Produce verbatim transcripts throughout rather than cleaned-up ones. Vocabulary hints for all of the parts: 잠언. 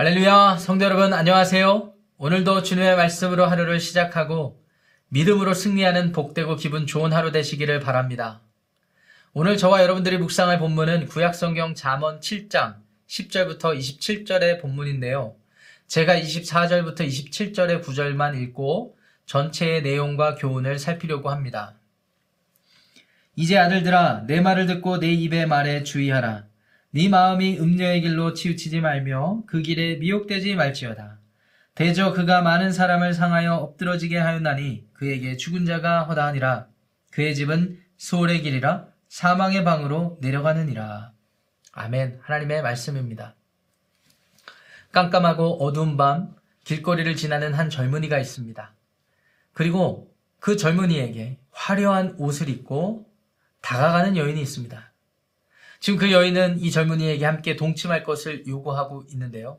할렐루야, 성도 여러분 안녕하세요. 오늘도 주님의 말씀으로 하루를 시작하고 믿음으로 승리하는 복되고 기분 좋은 하루 되시기를 바랍니다. 오늘 저와 여러분들이 묵상할 본문은 구약성경 잠언 칠 장 십 절부터 이십칠 절의 본문인데요. 제가 이십사 절부터 이십칠 절의 구 절만 읽고 전체의 내용과 교훈을 살피려고 합니다. 이제 아들들아, 내 말을 듣고 내 입의 말에 주의하라. 네 마음이 음녀의 길로 치우치지 말며 그 길에 미혹되지 말지어다. 대저 그가 많은 사람을 상하여 엎드러지게 하였나니 그에게 죽은 자가 허다하니라. 그의 집은 스올의 길이라 사망의 방으로 내려가느니라. 아멘. 하나님의 말씀입니다. 깜깜하고 어두운 밤 길거리를 지나는 한 젊은이가 있습니다. 그리고 그 젊은이에게 화려한 옷을 입고 다가가는 여인이 있습니다. 지금 그 여인은 이 젊은이에게 함께 동침할 것을 요구하고 있는데요.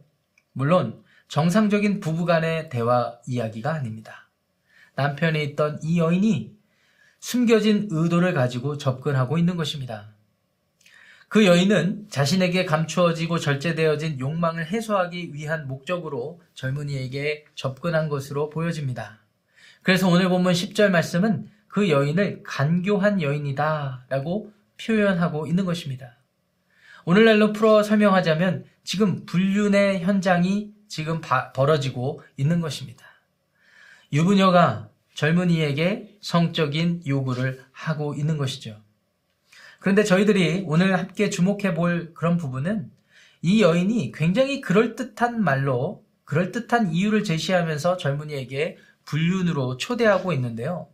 물론 정상적인 부부간의 대화 이야기가 아닙니다. 남편에 있던 이 여인이 숨겨진 의도를 가지고 접근하고 있는 것입니다. 그 여인은 자신에게 감추어지고 절제되어진 욕망을 해소하기 위한 목적으로 젊은이에게 접근한 것으로 보여집니다. 그래서 오늘 본문 십 절 말씀은 그 여인을 간교한 여인이다 라고 표현하고 있는 것입니다. 오늘날로 풀어 설명하자면 지금 불륜의 현장이 지금 바, 벌어지고 있는 것입니다. 유부녀가 젊은이에게 성적인 요구를 하고 있는 것이죠. 그런데 저희들이 오늘 함께 주목해 볼 그런 부분은 이 여인이 굉장히 그럴듯한 말로 그럴듯한 이유를 제시하면서 젊은이에게 불륜으로 초대하고 있는데요.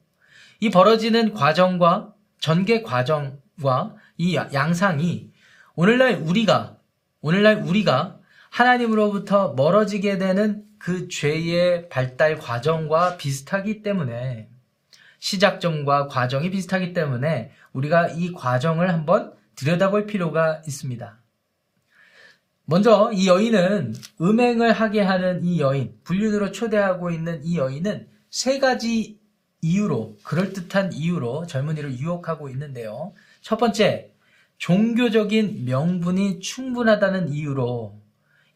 이 벌어지는 과정과 전개 과정 와 이 양상이 오늘날 우리가 오늘날 우리가 하나님으로부터 멀어지게 되는 그 죄의 발달 과정과 비슷하기 때문에 시작점과 과정이 비슷하기 때문에 우리가 이 과정을 한번 들여다볼 필요가 있습니다. 먼저 이 여인은 음행을 하게 하는 이 여인, 불륜으로 초대하고 있는 이 여인은 세 가지 이유로, 그럴듯한 이유로 젊은이를 유혹하고 있는데요. 첫 번째, 종교적인 명분이 충분하다는 이유로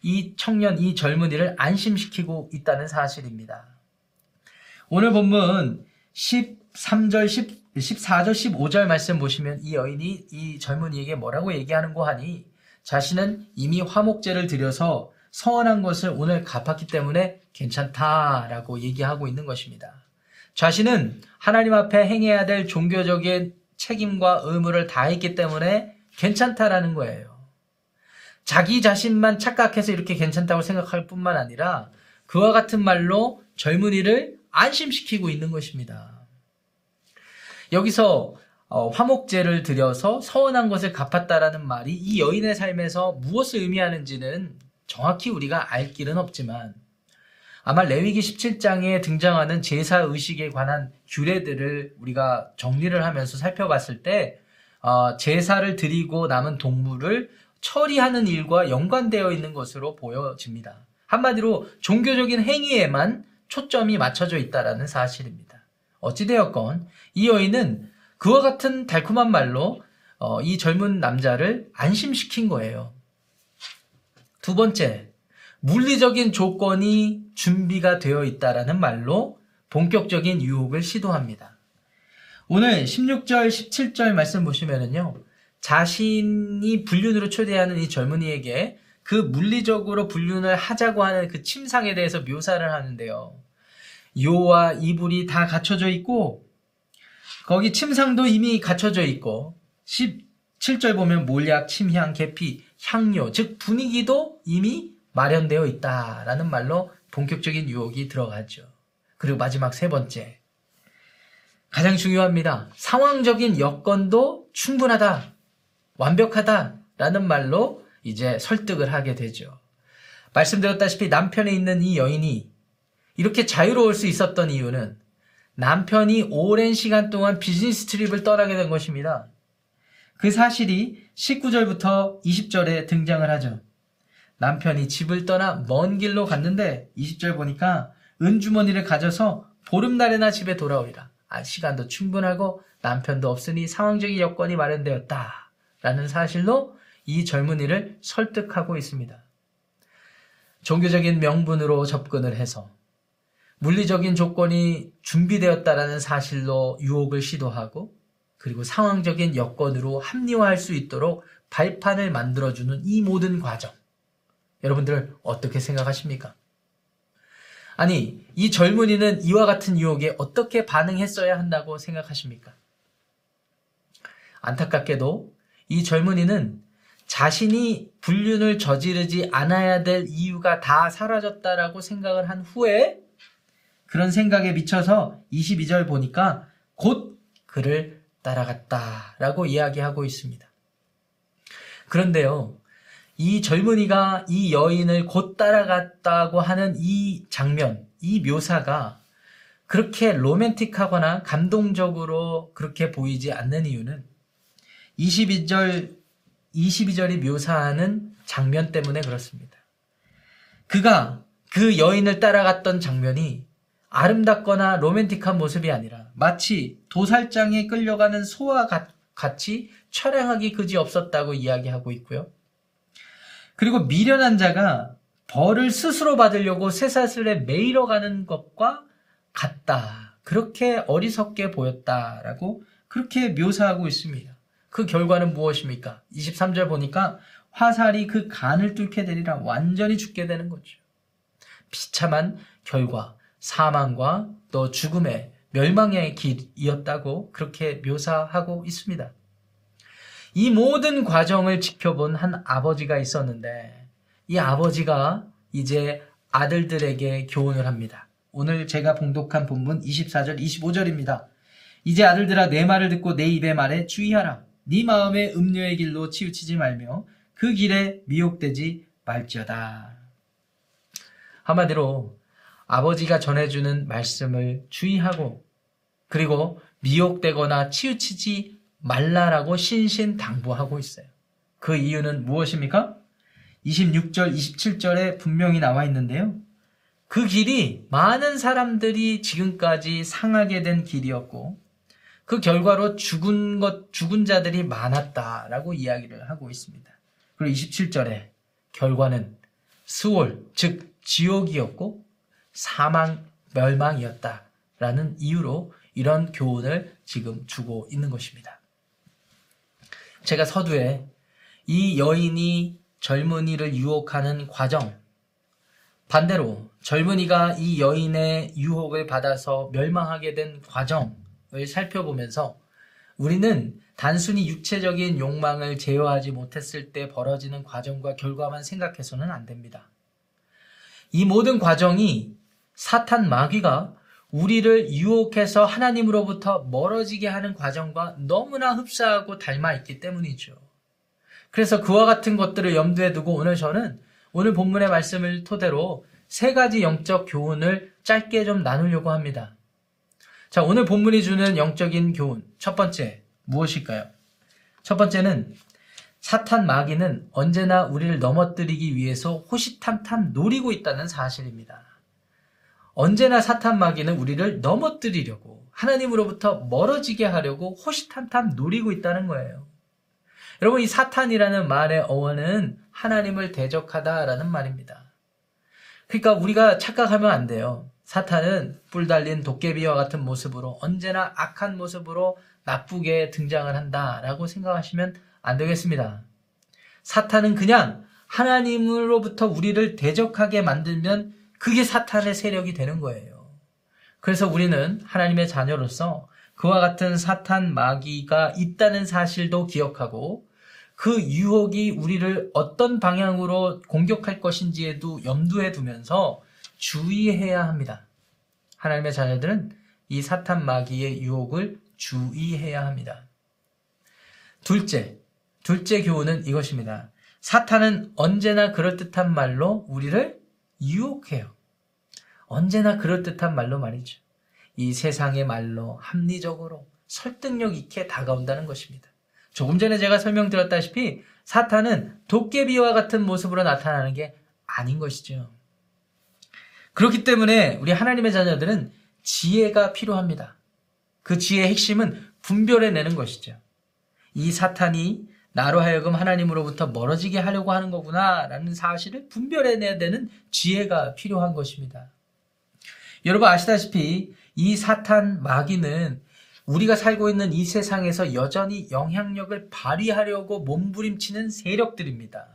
이 청년, 이 젊은이를 안심시키고 있다는 사실입니다. 오늘 본문 십삼 절, 십사 절, 십오 절 말씀 보시면 이 여인이 이 젊은이에게 뭐라고 얘기하는고 하니 자신은 이미 화목제를 드려서 서원한 것을 오늘 갚았기 때문에 괜찮다라고 얘기하고 있는 것입니다. 자신은 하나님 앞에 행해야 될 종교적인 책임과 의무를 다했기 때문에 괜찮다라는 거예요. 자기 자신만 착각해서 이렇게 괜찮다고 생각할 뿐만 아니라 그와 같은 말로 젊은이를 안심시키고 있는 것입니다. 여기서 화목제를 드려서 서운한 것을 갚았다라는 말이 이 여인의 삶에서 무엇을 의미하는지는 정확히 우리가 알 길은 없지만 아마 레위기 십칠 장에 등장하는 제사의식에 관한 규례들을 우리가 정리를 하면서 살펴봤을 때 어, 제사를 드리고 남은 동물을 처리하는 일과 연관되어 있는 것으로 보여집니다. 한마디로 종교적인 행위에만 초점이 맞춰져 있다는 사실입니다. 어찌되었건 이 여인은 그와 같은 달콤한 말로 어, 이 젊은 남자를 안심시킨 거예요. 두 번째, 물리적인 조건이 준비가 되어 있다라는 말로 본격적인 유혹을 시도합니다. 오늘 십육 절, 십칠 절 말씀 보시면은요, 자신이 불륜으로 초대하는 이 젊은이에게 그 물리적으로 불륜을 하자고 하는 그 침상에 대해서 묘사를 하는데요. 요와 이불이 다 갖춰져 있고, 거기 침상도 이미 갖춰져 있고, 십칠 절 보면 몰약, 침향, 계피, 향료, 즉 분위기도 이미 마련되어 있다라는 말로 본격적인 유혹이 들어가죠. 그리고 마지막 세 번째, 가장 중요합니다. 상황적인 여건도 충분하다, 완벽하다라는 말로 이제 설득을 하게 되죠. 말씀드렸다시피 남편에 있는 이 여인이 이렇게 자유로울 수 있었던 이유는 남편이 오랜 시간 동안 비즈니스 트립을 떠나게 된 것입니다. 그 사실이 십구 절부터 이십 절에 등장을 하죠. 남편이 집을 떠나 먼 길로 갔는데 이십 절 보니까 은주머니를 가져서 보름날에나 집에 돌아오리라. 아, 시간도 충분하고 남편도 없으니 상황적인 여건이 마련되었다 라는 사실로 이 젊은이를 설득하고 있습니다. 종교적인 명분으로 접근을 해서 물리적인 조건이 준비되었다라는 사실로 유혹을 시도하고 그리고 상황적인 여건으로 합리화할 수 있도록 발판을 만들어주는 이 모든 과정, 여러분들 어떻게 생각하십니까? 아니, 이 젊은이는 이와 같은 유혹에 어떻게 반응했어야 한다고 생각하십니까? 안타깝게도 이 젊은이는 자신이 불륜을 저지르지 않아야 될 이유가 다 사라졌다라고 생각을 한 후에 그런 생각에 미쳐서 이십이 절 보니까 곧 그를 따라갔다라고 이야기하고 있습니다. 그런데요, 이 젊은이가 이 여인을 곧 따라갔다고 하는 이 장면, 이 묘사가 그렇게 로맨틱하거나 감동적으로 그렇게 보이지 않는 이유는 이십이 절, 이십이 절이 묘사하는 장면 때문에 그렇습니다. 그가 그 여인을 따라갔던 장면이 아름답거나 로맨틱한 모습이 아니라 마치 도살장에 끌려가는 소와 같이 처량하기 그지없었다고 이야기하고 있고요. 그리고 미련한 자가 벌을 스스로 받으려고 쇠사슬에 매이러 가는 것과 같다. 그렇게 어리석게 보였다라고 그렇게 묘사하고 있습니다. 그 결과는 무엇입니까? 이십삼 절 보니까 화살이 그 간을 뚫게 되리라. 완전히 죽게 되는 거죠. 비참한 결과, 사망과 또 죽음의 멸망의 길이었다고 그렇게 묘사하고 있습니다. 이 모든 과정을 지켜본 한 아버지가 있었는데 이 아버지가 이제 아들들에게 교훈을 합니다. 오늘 제가 봉독한 본문 이십사 절 이십오 절입니다. 이제 아들들아, 내 말을 듣고 내 입의 말에 주의하라. 네 마음에 음녀의 길로 치우치지 말며 그 길에 미혹되지 말지어다. 한마디로 아버지가 전해주는 말씀을 주의하고 그리고 미혹되거나 치우치지 말라라고 신신당부하고 있어요. 그 이유는 무엇입니까? 이십육 절, 이십칠 절에 분명히 나와 있는데요. 그 길이 많은 사람들이 지금까지 상하게 된 길이었고 그 결과로 죽은 것, 죽은 자들이 많았다라고 이야기를 하고 있습니다. 그리고 이십칠 절에 결과는 스올, 즉 지옥이었고 사망, 멸망이었다라는 이유로 이런 교훈을 지금 주고 있는 것입니다. 제가 서두에 이 여인이 젊은이를 유혹하는 과정, 반대로 젊은이가 이 여인의 유혹을 받아서 멸망하게 된 과정을 살펴보면서 우리는 단순히 육체적인 욕망을 제어하지 못했을 때 벌어지는 과정과 결과만 생각해서는 안 됩니다. 이 모든 과정이 사탄 마귀가 우리를 유혹해서 하나님으로부터 멀어지게 하는 과정과 너무나 흡사하고 닮아 있기 때문이죠. 그래서 그와 같은 것들을 염두에 두고 오늘 저는 오늘 본문의 말씀을 토대로 세 가지 영적 교훈을 짧게 좀 나누려고 합니다. 자, 오늘 본문이 주는 영적인 교훈 첫 번째 무엇일까요? 첫 번째는 사탄 마귀는 언제나 우리를 넘어뜨리기 위해서 호시탐탐 노리고 있다는 사실입니다. 언제나 사탄 마귀는 우리를 넘어뜨리려고 하나님으로부터 멀어지게 하려고 호시탐탐 노리고 있다는 거예요. 여러분, 이 사탄이라는 말의 어원은 하나님을 대적하다라는 말입니다. 그러니까 우리가 착각하면 안 돼요. 사탄은 뿔 달린 도깨비와 같은 모습으로 언제나 악한 모습으로 나쁘게 등장을 한다라고 생각하시면 안 되겠습니다. 사탄은 그냥 하나님으로부터 우리를 대적하게 만들면 그게 사탄의 세력이 되는 거예요. 그래서 우리는 하나님의 자녀로서 그와 같은 사탄 마귀가 있다는 사실도 기억하고 그 유혹이 우리를 어떤 방향으로 공격할 것인지에도 염두에 두면서 주의해야 합니다. 하나님의 자녀들은 이 사탄 마귀의 유혹을 주의해야 합니다. 둘째, 둘째 교훈은 이것입니다. 사탄은 언제나 그럴듯한 말로 우리를 유혹해요. 언제나 그럴듯한 말로 말이죠. 이 세상의 말로 합리적으로 설득력 있게 다가온다는 것입니다. 조금 전에 제가 설명드렸다시피 사탄은 도깨비와 같은 모습으로 나타나는 게 아닌 것이죠. 그렇기 때문에 우리 하나님의 자녀들은 지혜가 필요합니다. 그 지혜의 핵심은 분별해내는 것이죠. 이 사탄이 나로 하여금 하나님으로부터 멀어지게 하려고 하는 거구나 라는 사실을 분별해내야 되는 지혜가 필요한 것입니다. 여러분 아시다시피 이 사탄 마귀는 우리가 살고 있는 이 세상에서 여전히 영향력을 발휘하려고 몸부림치는 세력들입니다.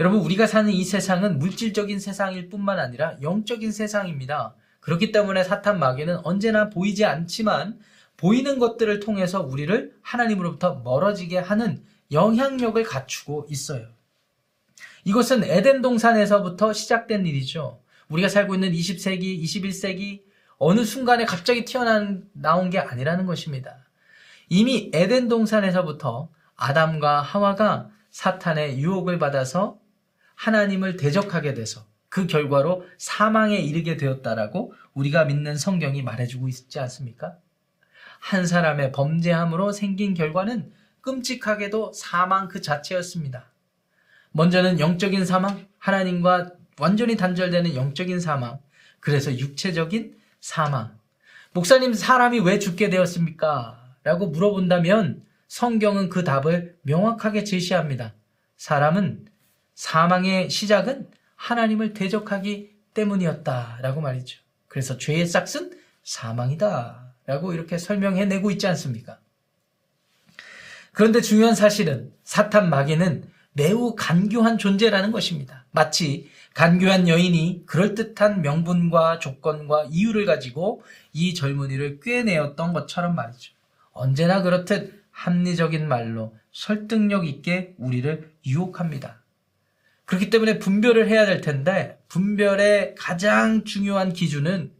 여러분 우리가 사는 이 세상은 물질적인 세상일 뿐만 아니라 영적인 세상입니다. 그렇기 때문에 사탄 마귀는 언제나 보이지 않지만 보이는 것들을 통해서 우리를 하나님으로부터 멀어지게 하는 영향력을 갖추고 있어요. 이것은 에덴 동산에서부터 시작된 일이죠. 우리가 살고 있는 이십 세기, 이십일 세기 어느 순간에 갑자기 튀어나온 게 아니라는 것입니다. 이미 에덴 동산에서부터 아담과 하와가 사탄의 유혹을 받아서 하나님을 대적하게 돼서 그 결과로 사망에 이르게 되었다라고 우리가 믿는 성경이 말해주고 있지 않습니까? 한 사람의 범죄함으로 생긴 결과는 끔찍하게도 사망 그 자체였습니다. 먼저는 영적인 사망, 하나님과 완전히 단절되는 영적인 사망, 그래서 육체적인 사망. 목사님, 사람이 왜 죽게 되었습니까? 라고 물어본다면 성경은 그 답을 명확하게 제시합니다. 사람은 사망의 시작은 하나님을 대적하기 때문이었다라고 말이죠. 그래서 죄의 싹은 사망이다 라고 이렇게 설명해내고 있지 않습니까? 그런데 중요한 사실은 사탄 마귀는 매우 간교한 존재라는 것입니다. 마치 간교한 여인이 그럴듯한 명분과 조건과 이유를 가지고 이 젊은이를 꾀내었던 것처럼 말이죠. 언제나 그렇듯 합리적인 말로 설득력 있게 우리를 유혹합니다. 그렇기 때문에 분별을 해야 될 텐데 분별의 가장 중요한 기준은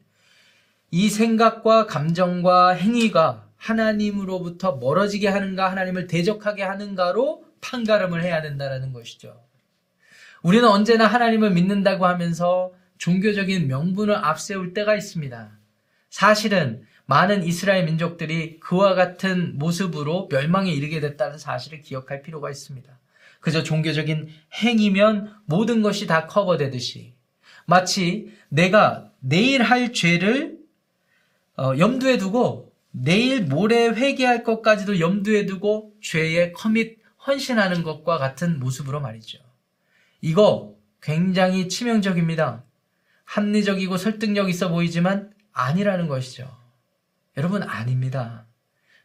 이 생각과 감정과 행위가 하나님으로부터 멀어지게 하는가 하나님을 대적하게 하는가로 판가름을 해야 된다는 것이죠. 우리는 언제나 하나님을 믿는다고 하면서 종교적인 명분을 앞세울 때가 있습니다. 사실은 많은 이스라엘 민족들이 그와 같은 모습으로 멸망에 이르게 됐다는 사실을 기억할 필요가 있습니다. 그저 종교적인 행위면 모든 것이 다 커버되듯이 마치 내가 내일 할 죄를 염두에 두고 내일 모레 회개할 것까지도 염두에 두고 죄에 커밋 헌신하는 것과 같은 모습으로 말이죠. 이거 굉장히 치명적입니다. 합리적이고 설득력 있어 보이지만 아니라는 것이죠. 여러분 아닙니다.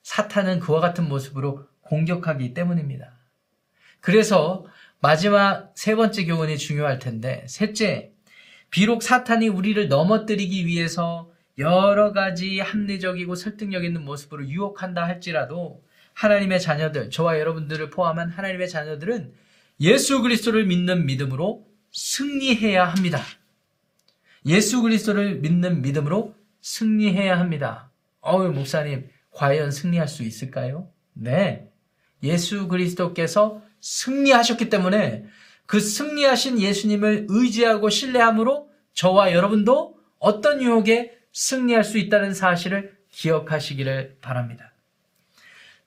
사탄은 그와 같은 모습으로 공격하기 때문입니다. 그래서 마지막 세 번째 교훈이 중요할 텐데 셋째, 비록 사탄이 우리를 넘어뜨리기 위해서 여러 가지 합리적이고 설득력 있는 모습으로 유혹한다 할지라도 하나님의 자녀들, 저와 여러분들을 포함한 하나님의 자녀들은 예수 그리스도를 믿는 믿음으로 승리해야 합니다. 예수 그리스도를 믿는 믿음으로 승리해야 합니다. 어우 목사님, 과연 승리할 수 있을까요? 네, 예수 그리스도께서 승리하셨기 때문에 그 승리하신 예수님을 의지하고 신뢰함으로 저와 여러분도 어떤 유혹에 승리할 수 있다는 사실을 기억하시기를 바랍니다.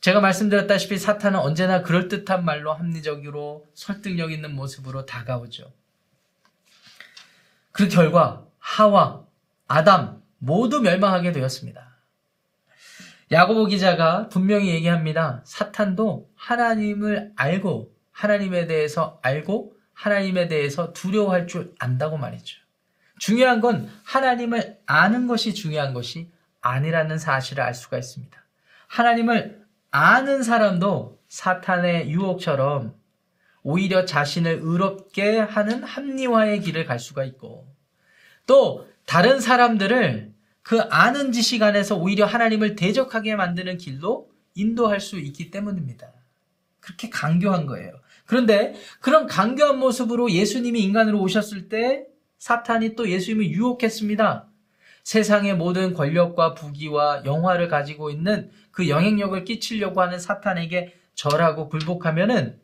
제가 말씀드렸다시피 사탄은 언제나 그럴듯한 말로 합리적으로 설득력 있는 모습으로 다가오죠. 그 결과 하와, 아담 모두 멸망하게 되었습니다. 야고보 기자가 분명히 얘기합니다. 사탄도 하나님을 알고 하나님에 대해서 알고 하나님에 대해서 두려워할 줄 안다고 말이죠. 중요한 건 하나님을 아는 것이 중요한 것이 아니라는 사실을 알 수가 있습니다. 하나님을 아는 사람도 사탄의 유혹처럼 오히려 자신을 의롭게 하는 합리화의 길을 갈 수가 있고 또 다른 사람들을 그 아는 지식 안에서 오히려 하나님을 대적하게 만드는 길로 인도할 수 있기 때문입니다. 그렇게 간교한 거예요. 그런데 그런 간교한 모습으로 예수님이 인간으로 오셨을 때 사탄이 또 예수님을 유혹했습니다. 세상의 모든 권력과 부귀와 영화를 가지고 있는 그 영향력을 끼치려고 하는 사탄에게 절하고 굴복하면은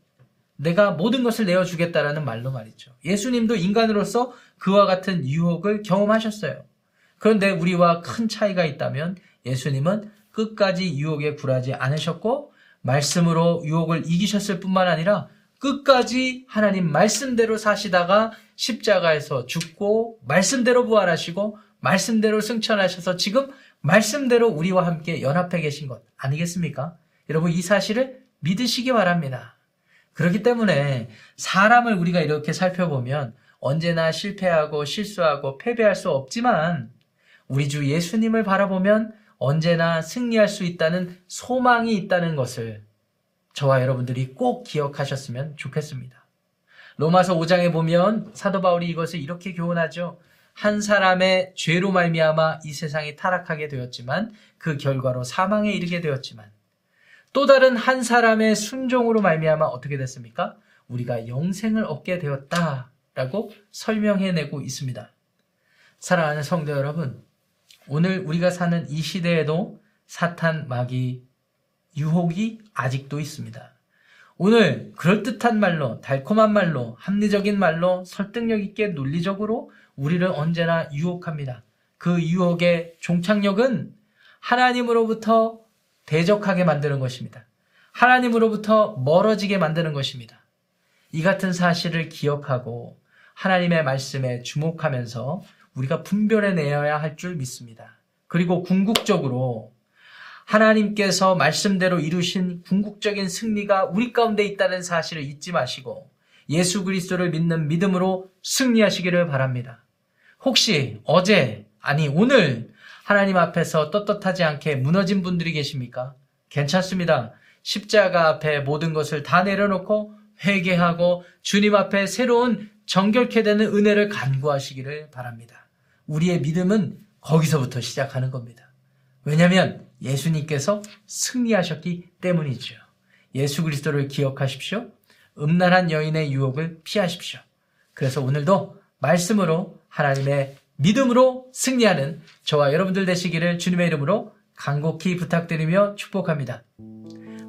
내가 모든 것을 내어주겠다라는 말로 말이죠. 예수님도 인간으로서 그와 같은 유혹을 경험하셨어요. 그런데 우리와 큰 차이가 있다면 예수님은 끝까지 유혹에 굴하지 않으셨고 말씀으로 유혹을 이기셨을 뿐만 아니라 끝까지 하나님 말씀대로 사시다가 십자가에서 죽고 말씀대로 부활하시고 말씀대로 승천하셔서 지금 말씀대로 우리와 함께 연합해 계신 것 아니겠습니까? 여러분 이 사실을 믿으시기 바랍니다. 그렇기 때문에 사람을 우리가 이렇게 살펴보면 언제나 실패하고 실수하고 패배할 수 없지만 우리 주 예수님을 바라보면 언제나 승리할 수 있다는 소망이 있다는 것을 저와 여러분들이 꼭 기억하셨으면 좋겠습니다. 로마서 오 장에 보면 사도 바울이 이것을 이렇게 교훈하죠. 한 사람의 죄로 말미암아 이 세상이 타락하게 되었지만 그 결과로 사망에 이르게 되었지만 또 다른 한 사람의 순종으로 말미암아 어떻게 됐습니까? 우리가 영생을 얻게 되었다라고 설명해내고 있습니다. 사랑하는 성도 여러분, 오늘 우리가 사는 이 시대에도 사탄, 마귀, 유혹이 아직도 있습니다. 오늘 그럴듯한 말로, 달콤한 말로, 합리적인 말로, 설득력 있게 논리적으로 우리를 언제나 유혹합니다. 그 유혹의 종착역은 하나님으로부터 대적하게 만드는 것입니다. 하나님으로부터 멀어지게 만드는 것입니다. 이 같은 사실을 기억하고 하나님의 말씀에 주목하면서 우리가 분별해내야 할 줄 믿습니다. 그리고 궁극적으로 하나님께서 말씀대로 이루신 궁극적인 승리가 우리 가운데 있다는 사실을 잊지 마시고 예수 그리스도를 믿는 믿음으로 승리하시기를 바랍니다. 혹시 어제, 아니 오늘 하나님 앞에서 떳떳하지 않게 무너진 분들이 계십니까? 괜찮습니다. 십자가 앞에 모든 것을 다 내려놓고 회개하고 주님 앞에 새로운 정결케 되는 은혜를 간구하시기를 바랍니다. 우리의 믿음은 거기서부터 시작하는 겁니다. 왜냐하면 예수님께서 승리하셨기 때문이죠. 예수 그리스도를 기억하십시오. 음란한 여인의 유혹을 피하십시오. 그래서 오늘도 말씀으로 하나님의 믿음으로 승리하는 저와 여러분들 되시기를 주님의 이름으로 간곡히 부탁드리며 축복합니다.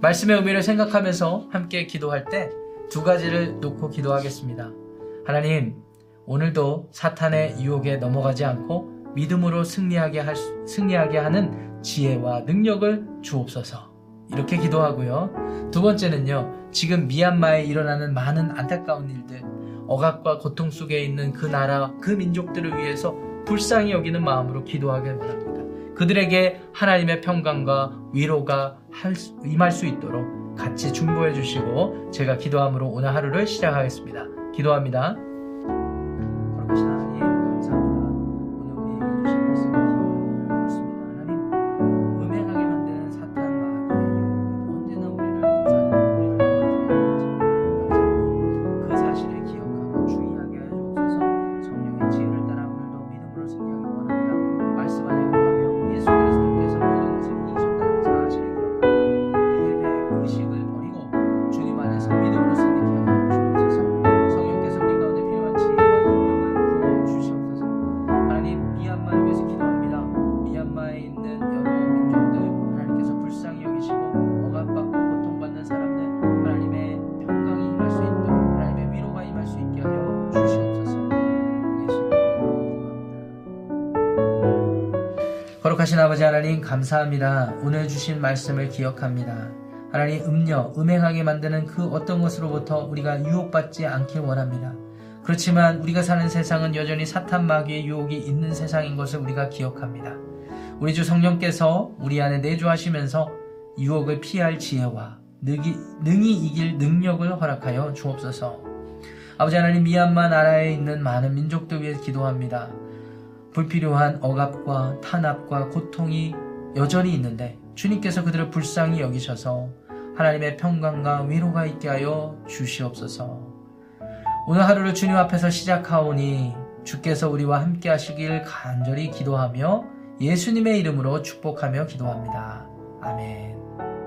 말씀의 의미를 생각하면서 함께 기도할 때 두 가지를 놓고 기도하겠습니다. 하나님, 오늘도 사탄의 유혹에 넘어가지 않고 믿음으로 승리하게, 할 수, 승리하게 하는 지혜와 능력을 주옵소서. 이렇게 기도하고요. 두 번째는요. 지금 미얀마에 일어나는 많은 안타까운 일들, 억압과 고통 속에 있는 그 나라, 그 민족들을 위해서 불쌍히 여기는 마음으로 기도하길 바랍니다. 그들에게 하나님의 평강과 위로가 할 수, 임할 수 있도록 같이 중보해 주시고 제가 기도함으로 오늘 하루를 시작하겠습니다. 기도합니다. 거룩하신 하나님 감사합니다. 오늘 우리에게 주신 말씀을 기억합니다. 그렇습니다. 하나님, 음행하게 만드는 사탄 마귀의 유혹은 언제나 우리를 도사리고 우리를 건드리는 것입니다. 그 사실을 기억하고 주의하게 해주옵소서. 성령의 지혜를 따라 오늘도 믿음으로 승리하기 원합니다. 말씀 안에 거하며 예수 그리스도께서 모든 것을 이기셨다는 사실을 기억하며 패배의 의식을 버리고 주님 안에서 믿음으로 승리하게 해주옵소서. 하신 아버지 하나님 감사합니다. 오늘 주신 말씀을 기억합니다. 하나님, 음녀, 음행하게 만드는 그 어떤 것으로부터 우리가 유혹받지 않길 원합니다. 그렇지만 우리가 사는 세상은 여전히 사탄 마귀의 유혹이 있는 세상인 것을 우리가 기억합니다. 우리 주 성령께서 우리 안에 내주하시면서 유혹을 피할 지혜와 능히, 능히 이길 능력을 허락하여 주옵소서. 아버지 하나님, 미얀마 나라에 있는 많은 민족들 위해 기도합니다. 불필요한 억압과 탄압과 고통이 여전히 있는데 주님께서 그들을 불쌍히 여기셔서 하나님의 평강과 위로가 있게 하여 주시옵소서. 오늘 하루를 주님 앞에서 시작하오니 주께서 우리와 함께 하시길 간절히 기도하며 예수님의 이름으로 축복하며 기도합니다. 아멘.